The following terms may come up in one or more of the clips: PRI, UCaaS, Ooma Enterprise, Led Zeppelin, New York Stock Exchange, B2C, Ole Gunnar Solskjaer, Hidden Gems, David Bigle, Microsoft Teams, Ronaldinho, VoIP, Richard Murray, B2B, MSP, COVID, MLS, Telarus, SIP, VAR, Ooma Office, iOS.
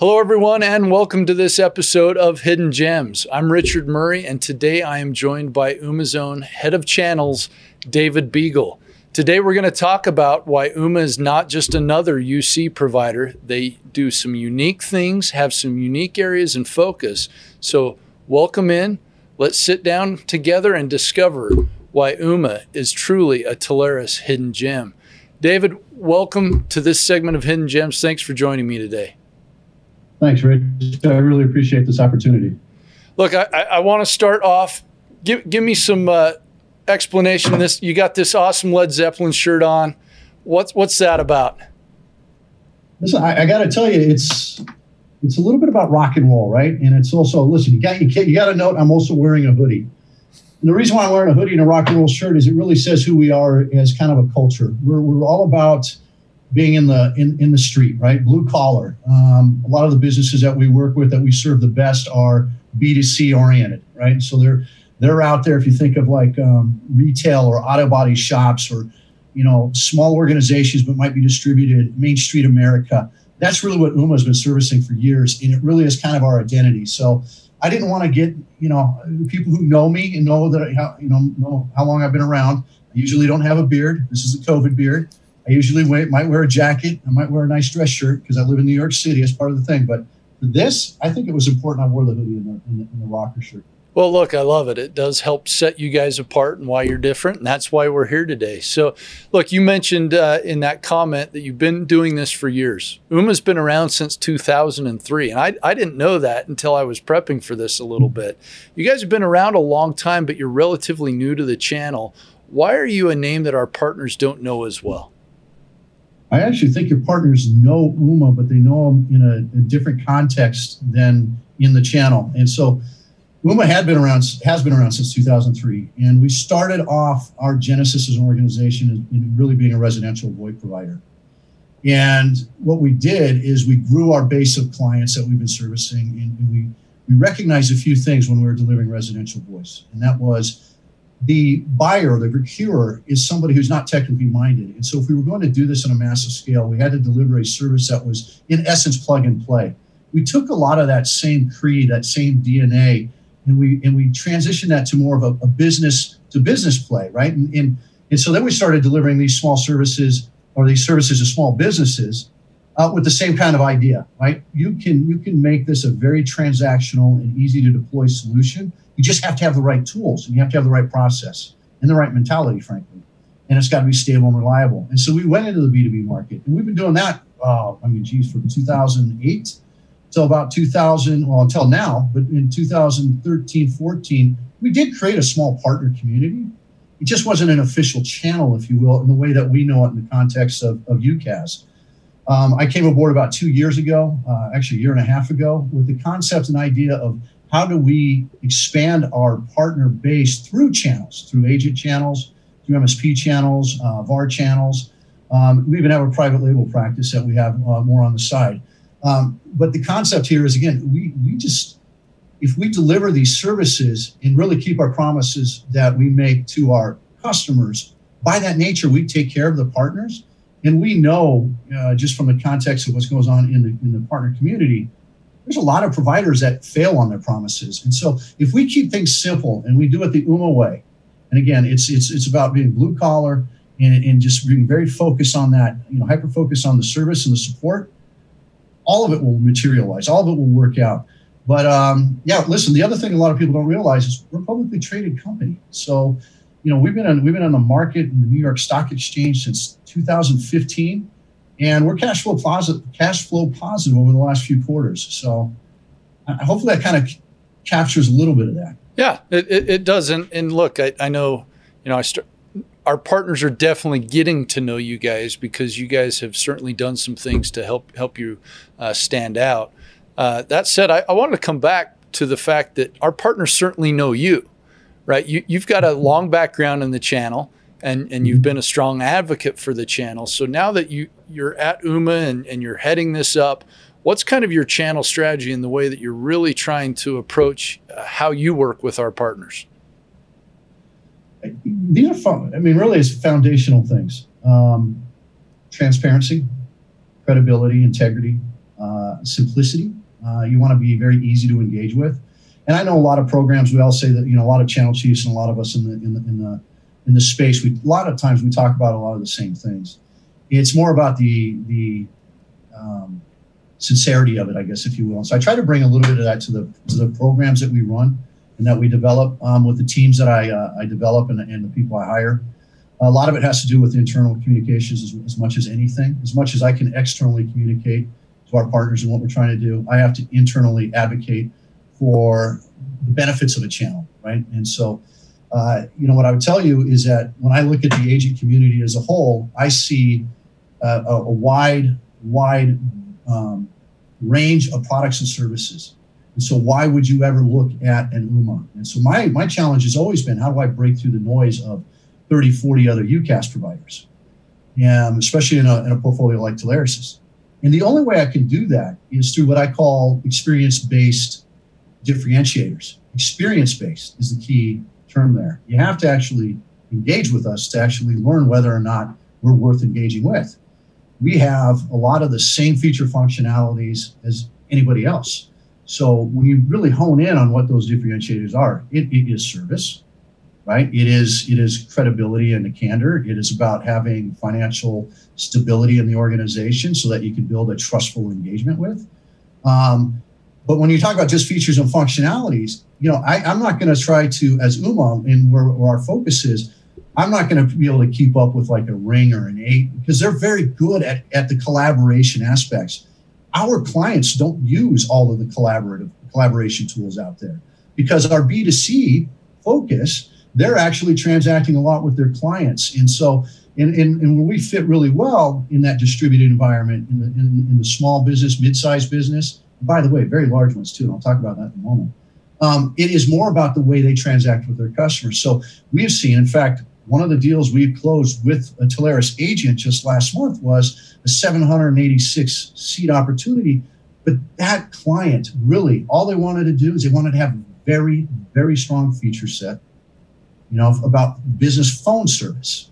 Hello, everyone, and welcome to this episode of Hidden Gems. I'm Richard Murray, and today I am joined by Ooma's own head of channels, David Bigle. Today, we're going to talk about why Ooma is not just another UC provider. They do some unique things, have some unique areas in focus. So welcome in. Let's sit down together and discover why Ooma is truly a Telarus hidden gem. David, welcome to this segment of Hidden Gems. Thanks for joining me today. Thanks, Rich. I really appreciate this opportunity. Look, I want to start off. Give me some explanation of this. You got this awesome Led Zeppelin shirt on. What's that about? Listen, I got to tell you, it's a little bit about rock and roll, right? And it's also, listen, you got to note I'm also wearing a hoodie. And the reason why I'm wearing a hoodie and a rock and roll shirt is it really says who we are as kind of a culture. We're all about being in the street, right? Blue collar. A lot of the businesses that we work with, that we serve the best, are B2C oriented, right? So they're out there. If you think of like retail or auto body shops, or small organizations but might be distributed Main Street America. That's really what Ooma has been servicing for years, and it really is kind of our identity. So I didn't want to get people who know me and know that know how long I've been around. I usually don't have a beard. This is a COVID beard. I usually might wear a jacket. I might wear a nice dress shirt because I live in New York City. That's part of the thing. But for this, I think it was important I wore the hoodie and the rocker shirt. Well, look, I love it. It does help set you guys apart and why you're different. And that's why we're here today. So, look, you mentioned in that comment that you've been doing this for years. Ooma's been around since 2003. And I didn't know that until I was prepping for this a little bit. You guys have been around a long time, but you're relatively new to the channel. Why are you a name that our partners don't know as well? I actually think your partners know Ooma, but they know them in a different context than in the channel. And so Ooma has been around since 2003. And we started off our genesis as an organization in really being a residential VoIP provider. And what we did is we grew our base of clients that we've been servicing. And we recognized a few things when we were delivering residential voice. And that was, the buyer, the procurer, is somebody who's not technically minded. And so if we were going to do this on a massive scale, we had to deliver a service that was, in essence, plug and play. We took a lot of that same creed, that same DNA, and we transitioned that to more of a business-to-business play, right? And so then we started delivering these small services, or these services to small businesses, with the same kind of idea, right? You can make this a very transactional and easy-to-deploy solution. You just have to have the right tools, and you have to have the right process and the right mentality, frankly. And it's got to be stable and reliable. And so we went into the B2B market, and we've been doing that, from 2008 till about 2000, well, until now. But in 2013, 14, we did create a small partner community. It just wasn't an official channel, if you will, in the way that we know it in the context of UCaaS. I came aboard about 2 years ago, actually a year and a half ago, with the concept and idea of how do we expand our partner base through channels, through agent channels, through MSP channels, VAR channels. We even have a private label practice that we have more on the side. But the concept here is, again, if we deliver these services and really keep our promises that we make to our customers, by that nature, we take care of the partners. And we know, just from the context of what goes on in the partner community, there's a lot of providers that fail on their promises. And so if we keep things simple and we do it the Ooma way, and again, it's about being blue collar and just being very focused on that, hyper focused on the service and the support, all of it will materialize, all of it will work out. But listen, the other thing a lot of people don't realize is we're a publicly traded company. So, we've been on the market in the New York Stock Exchange since 2015. And we're cash flow positive over the last few quarters. So hopefully that kind of captures a little bit of that. Yeah, it does. And look, I know, our partners are definitely getting to know you guys, because you guys have certainly done some things to help you stand out. That said, I wanted to come back to the fact that our partners certainly know you, right? You've got a long background in the channel. And you've been a strong advocate for the channel. So now that you're at Ooma and you're heading this up, what's kind of your channel strategy in the way that you're really trying to approach how you work with our partners? These are fun. I mean, really, it's foundational things. Transparency, credibility, integrity, simplicity. You want to be very easy to engage with. And I know a lot of programs, we all say that, you know, a lot of channel chiefs and a lot of us in the space, we, a lot of times we talk about a lot of the same things. It's more about the sincerity of it, I guess, if you will. And so I try to bring a little bit of that to the programs that we run and that we develop with the teams that I develop and the people I hire. A lot of it has to do with internal communications as much as anything. As much as I can externally communicate to our partners and what we're trying to do, I have to internally advocate for the benefits of a channel, right? And so, you know, what I would tell you is that when I look at the agent community as a whole, I see a wide range of products and services. And so why would you ever look at an Ooma? And so my challenge has always been, how do I break through the noise of 30, 40 other UCaaS providers, especially in a portfolio like Telarus? And the only way I can do that is through what I call experience-based differentiators. Experience-based is the key term there. You have to actually engage with us to actually learn whether or not we're worth engaging with. We have a lot of the same feature functionalities as anybody else. So when you really hone in on what those differentiators are, it is service, right? It is credibility and the candor. It is about having financial stability in the organization so that you can build a trustful engagement with. But when you talk about just features and functionalities, you know, I'm not going to try to, as Ooma, and where our focus is, I'm not going to be able to keep up with like a Ring or an 8 because they're very good at the collaboration aspects. Our clients don't use all of the collaboration tools out there because our B2C focus, they're actually transacting a lot with their clients. And so, and we fit really well in that distributed environment, in the small business, mid-sized business, by the way, very large ones too, and I'll talk about that in a moment. It is more about the way they transact with their customers. So we have seen, in fact, one of the deals we've closed with a Telarus agent just last month was a 786-seat opportunity. But that client really, all they wanted to do is they wanted to have a very, very strong feature set, you know, about business phone service.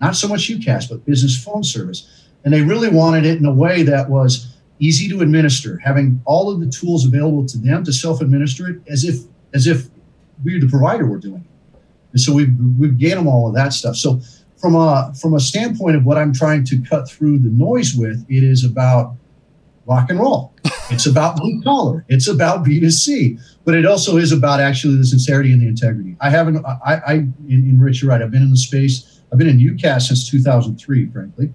Not so much UCaaS, but business phone service. And they really wanted it in a way that was easy to administer, having all of the tools available to them to self-administer it as if we, the provider, were doing it. And so we've gained them all of that stuff. So from a standpoint of what I'm trying to cut through the noise with, it is about rock and roll. It's about blue collar. It's about B2C. But it also is about actually the sincerity and the integrity. Rich, you're right. I've been in the space. I've been in UCaaS since 2003, frankly.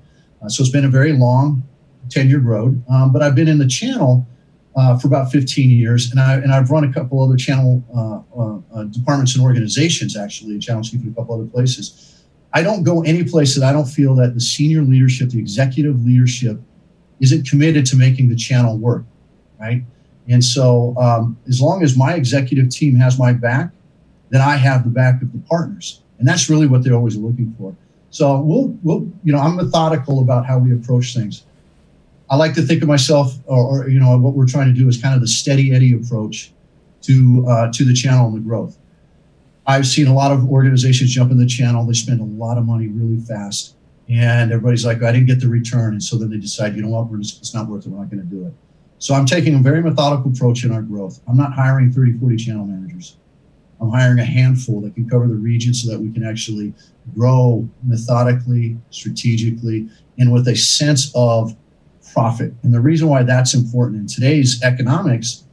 So it's been a very long, tenured road, but I've been in the channel for about 15 years, and I've run a couple other channel departments and organizations, actually, a channel chief in a couple other places. I don't go any place that I don't feel that the senior leadership, the executive leadership, isn't committed to making the channel work, right? And so as long as my executive team has my back, then I have the back of the partners, and that's really what they're always looking for. So we'll you know, I'm methodical about how we approach things. I like to think of myself, or you know, what we're trying to do is kind of the steady Eddie approach to the channel and the growth. I've seen a lot of organizations jump in the channel. They spend a lot of money really fast, and everybody's like, I didn't get the return. And so then they decide, you know what, it's not worth it. We're not going to do it. So I'm taking a very methodical approach in our growth. I'm not hiring 30, 40 channel managers. I'm hiring a handful that can cover the region so that we can actually grow methodically, strategically, and with a sense of profit. And the reason why that's important in today's economics,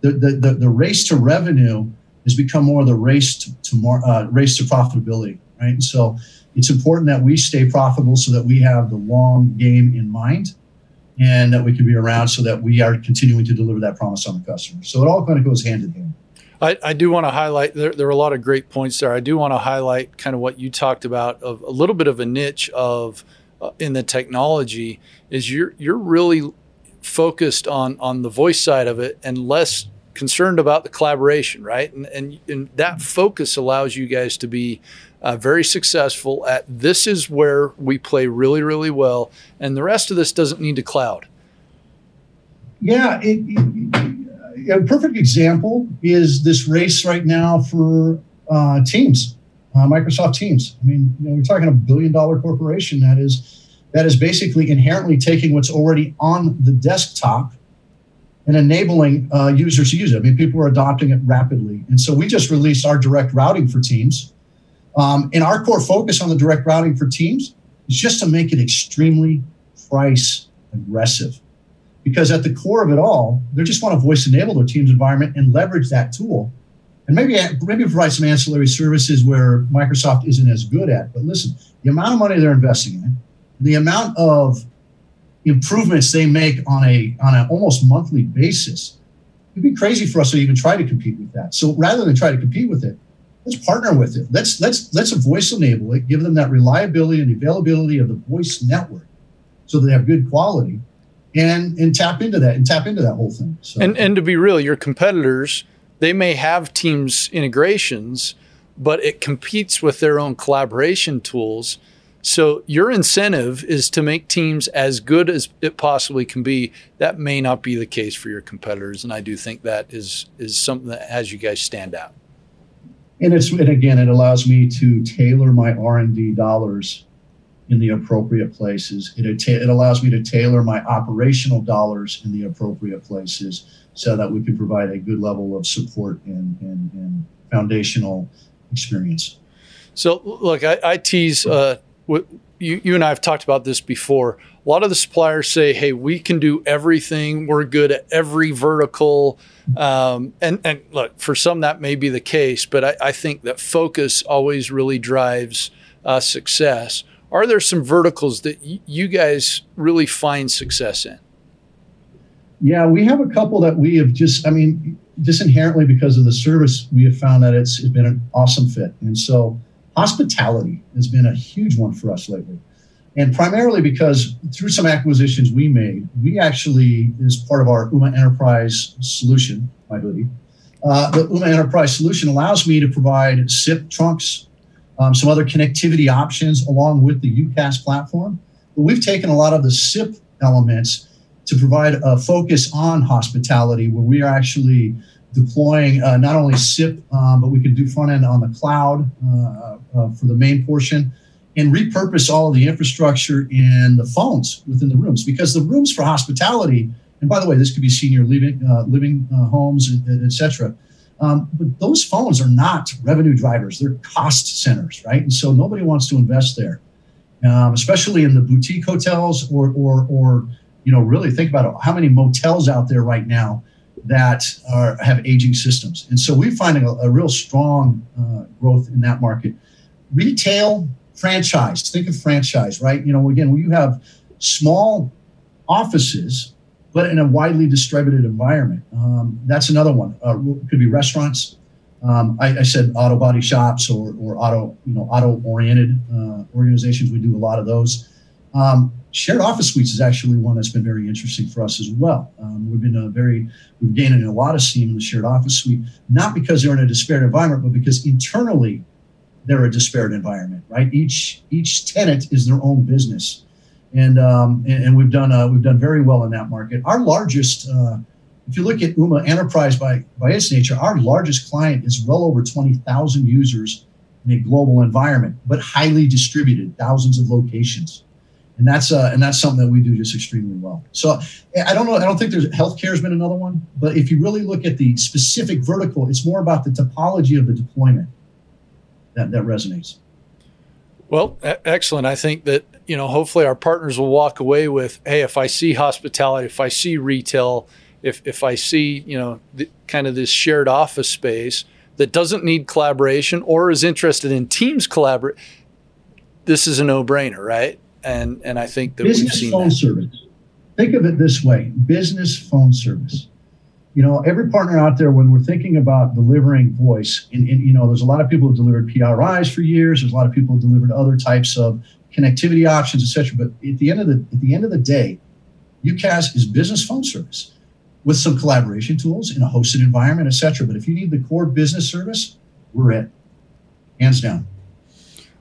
the race to revenue has become more the race to profitability, right? And so it's important that we stay profitable so that we have the long game in mind and that we can be around so that we are continuing to deliver that promise on the customer. So it all kind of goes hand in hand. I do want to highlight, there are a lot of great points there. I do want to highlight kind of what you talked about of a little bit of a niche of in the technology is you're really focused on the voice side of it and less concerned about the collaboration, right? And that focus allows you guys to be very successful at this is where we play really, really well. And the rest of this doesn't need to cloud. Yeah. A perfect example is this race right now for Teams. Microsoft Teams. I mean, you know, we're talking a billion-dollar corporation that is that is basically inherently taking what's already on the desktop and enabling users to use it. I mean, people are adopting it rapidly. And so we just released our direct routing for Teams. And our core focus on the direct routing for Teams is just to make it extremely price aggressive. Because at the core of it all, they just want to voice enable their Teams environment and leverage that tool. And maybe provide some ancillary services where Microsoft isn't as good at. But listen, the amount of money they're investing in it, the amount of improvements they make on an almost monthly basis, it'd be crazy for us to even try to compete with that. So rather than try to compete with it, let's partner with it. Let's voice enable it, give them that reliability and availability of the voice network so they have good quality and tap into that whole thing. So. And to be real, your competitors, they may have Teams integrations, but it competes with their own collaboration tools. So your incentive is to make Teams as good as it possibly can be. That may not be the case for your competitors. And I do think that is something that has you guys stand out. And again, it allows me to tailor my R&D dollars in the appropriate places. It allows me to tailor my operational dollars in the appropriate places so that we can provide a good level of support and foundational experience. So look, I tease... You and I have talked about this before. A lot of the suppliers say, hey, we can do everything. We're good at every vertical. And look, for some, that may be the case, but I think that focus always really drives success. Are there some verticals that you guys really find success in? Yeah, we have a couple that we have just inherently because of the service, we have found that it's been an awesome fit. And so hospitality has been a huge one for us lately. And primarily because through some acquisitions we made, we actually, as part of our Ooma Enterprise solution, my hoodie, the Ooma Enterprise solution allows me to provide SIP trunks, some other connectivity options along with the UCaaS platform. But we've taken a lot of the SIP elements to provide a focus on hospitality where we are actually deploying not only SIP, but we can do front end on the cloud for the main portion and repurpose all of the infrastructure and the phones within the rooms, because the rooms for hospitality, and by the way, this could be senior living homes, et cetera. But those phones are not revenue drivers. They're cost centers, right? And so nobody wants to invest there, especially in the boutique hotels or really think about how many motels out there right now that have aging systems. And so we're finding a real strong growth in that market. Retail franchise, think of franchise, right? Again, when you have small offices, but in a widely distributed environment, that's another one. Could be restaurants. I said auto body shops or auto-oriented organizations. We do a lot of those. Shared office suites is actually one that's been very interesting for us as well. We've gained a lot of steam in the shared office suite, not because they're in a disparate environment, but because internally they're a disparate environment, right? Each tenant is their own business, and we've done very well in that market. Our largest, if you look at Ooma Enterprise by its nature, our largest client is well over 20,000 users in a global environment, but highly distributed, thousands of locations. And that's something that we do just extremely well. So I don't know. I don't think there's healthcare has been another one. But if you really look at the specific vertical, it's more about the topology of the deployment that resonates. Well, excellent. I think that, hopefully our partners will walk away with, hey, if I see hospitality, if I see retail, if I see, kind of this shared office space that doesn't need collaboration or is interested in Teams collaborate, this is a no-brainer, right? And I think that business we've seen phone that. Service. Think of it this way: business phone service. Every partner out there, when we're thinking about delivering voice, and there's a lot of people who delivered PRIs for years. There's a lot of people who delivered other types of connectivity options, etc. But at the end of the day, UCaaS is business phone service with some collaboration tools in a hosted environment, etc. But if you need the core business service, we're it, hands down.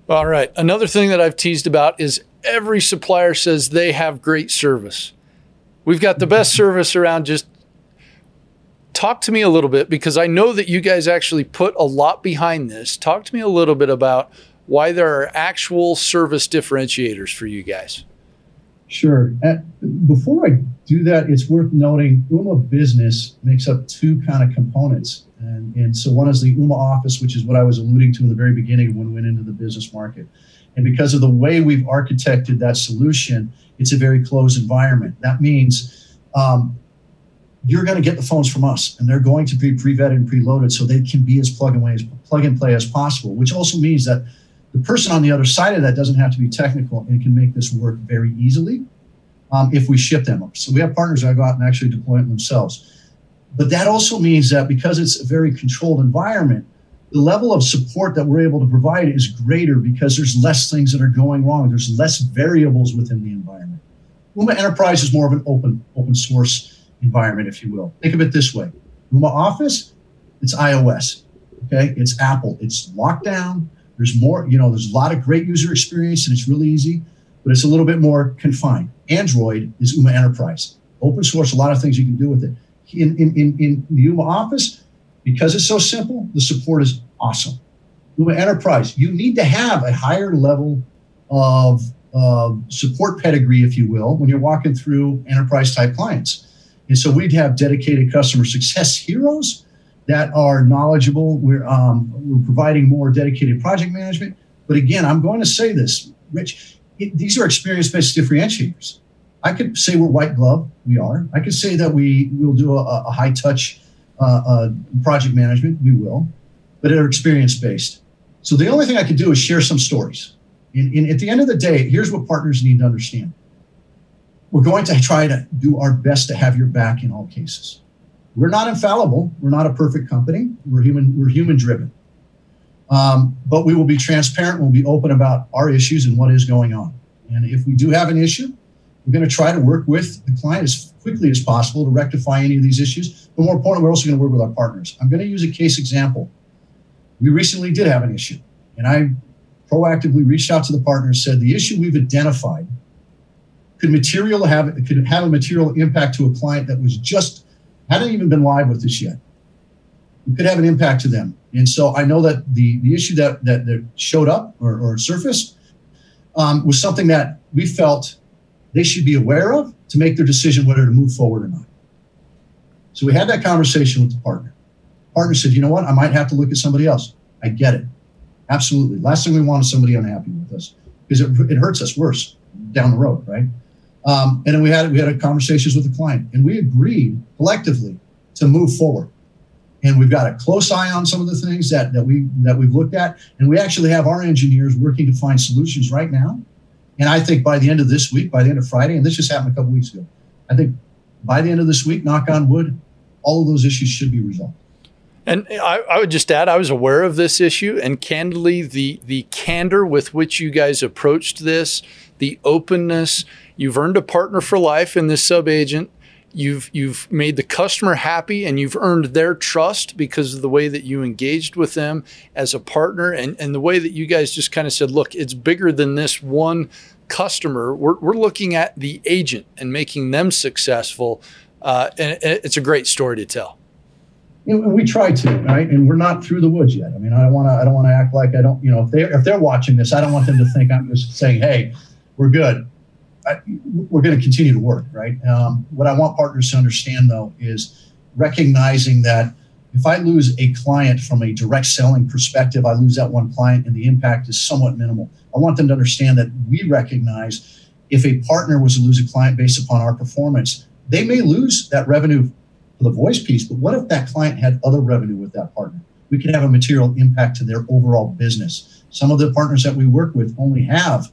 All right. Another thing that I've teased about is every supplier says they have great service. We've got the best service around. Just talk to me a little bit, because I know that you guys actually put a lot behind this. Talk to me a little bit about why there are actual service differentiators for you guys. Sure. Before I do that, it's worth noting Ooma Business makes up two kind of components. And so one is the Ooma Office, which is what I was alluding to in the very beginning when we went into the business market. And because of the way we've architected that solution, it's a very closed environment. That means you're going to get the phones from us, and they're going to be pre-vetted and preloaded so they can be as plug and play as possible, which also means that the person on the other side of that doesn't have to be technical and can make this work very easily if we ship them up. So we have partners that go out and actually deploy it themselves. But that also means that because it's a very controlled environment, the level of support that we're able to provide is greater because there's less things that are going wrong. There's less variables within the environment. Ooma Enterprise is more of an open source environment, if you will. Think of it this way. Ooma Office, it's iOS, okay? It's Apple, it's lockdown. There's more, you know, there's a lot of great user experience and it's really easy, but it's a little bit more confined. Android is Ooma Enterprise. Open source, a lot of things you can do with it. In the Ooma Office, because it's so simple, the support is awesome. Ooma Enterprise, you need to have a higher level of support pedigree, if you will, when you're walking through enterprise type clients. And so we'd have dedicated customer success heroes that are knowledgeable. We're providing more dedicated project management. But again, I'm going to say this, Rich, these are experience-based differentiators. I could say we're white glove, we are. I could say that we'll do a high-touch project management, we will, but they're experience-based. So the only thing I could do is share some stories. And at the end of the day, here's what partners need to understand. We're going to try to do our best to have your back in all cases. We're not infallible. We're not a perfect company. We're human driven. But we will be transparent. We'll be open about our issues and what is going on. And if we do have an issue, we're going to try to work with the client as quickly as possible to rectify any of these issues. But more importantly, we're also going to work with our partners. I'm going to use a case example. We recently did have an issue, and I proactively reached out to the partner and said, the issue we've identified could have a material impact to a client that was just hadn't even been live with this yet. It could have an impact to them. And so I know that the issue that showed up or surfaced was something that we felt they should be aware of to make their decision whether to move forward or not. So we had that conversation with the partner. Partner said, you know what? I might have to look at somebody else. I get it. Absolutely. Last thing we want is somebody unhappy with us because it hurts us worse down the road, right? And then we had conversations with the client, and we agreed collectively to move forward. And we've got a close eye on some of the things that we've looked at, and we actually have our engineers working to find solutions right now. And I think by the end of this week, by the end of Friday, and this just happened a couple weeks ago, I think by the end of this week, knock on wood, all of those issues should be resolved. And I would just add, I was aware of this issue, and candidly, the candor with which you guys approached this, the openness, you've earned a partner for life in this sub-agent. You've made the customer happy, and you've earned their trust because of the way that you engaged with them as a partner, and the way that you guys just kind of said, look, it's bigger than this one customer. We're looking at the agent and making them successful. And it's a great story to tell. And we try to, right? And we're not through the woods yet. I mean, I don't want to act like I don't, you know, if they're watching this, I don't want them to think I'm just saying, hey, we're good. We're going to continue to work, right? What I want partners to understand, though, is recognizing that if I lose a client from a direct selling perspective, I lose that one client and the impact is somewhat minimal. I want them to understand that we recognize if a partner was to lose a client based upon our performance, they may lose that revenue for the voice piece, but what if that client had other revenue with that partner? We could have a material impact to their overall business. Some of the partners that we work with only have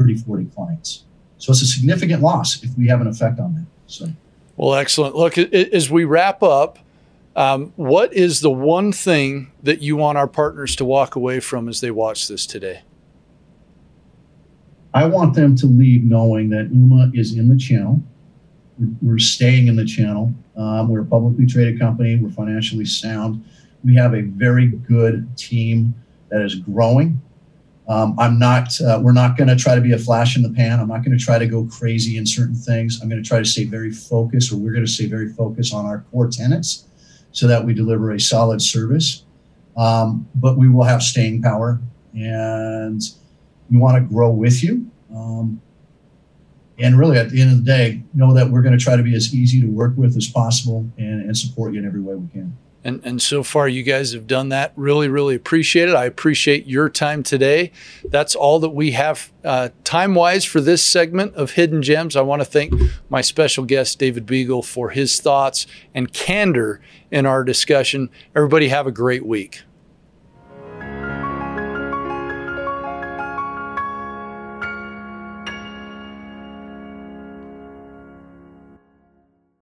30, 40 clients. So it's a significant loss if we have an effect on that. So, well, excellent. Look, as we wrap up, what is the one thing that you want our partners to walk away from as they watch this today? I want them to leave knowing that Ooma is in the channel. We're staying in the channel. We're a publicly traded company. We're financially sound. We have a very good team that is growing. We're not going to try to be a flash in the pan. I'm not going to try to go crazy in certain things. I'm going to try to stay very focused, or we're going to stay very focused on our core tenets so that we deliver a solid service. But we will have staying power, and we want to grow with you. And really, at the end of the day, know that we're going to try to be as easy to work with as possible and support you in every way we can. And so far, you guys have done that. Really, really appreciate it. I appreciate your time today. That's all that we have time-wise for this segment of Hidden Gems. I want to thank my special guest, David Bigle, for his thoughts and candor in our discussion. Everybody have a great week.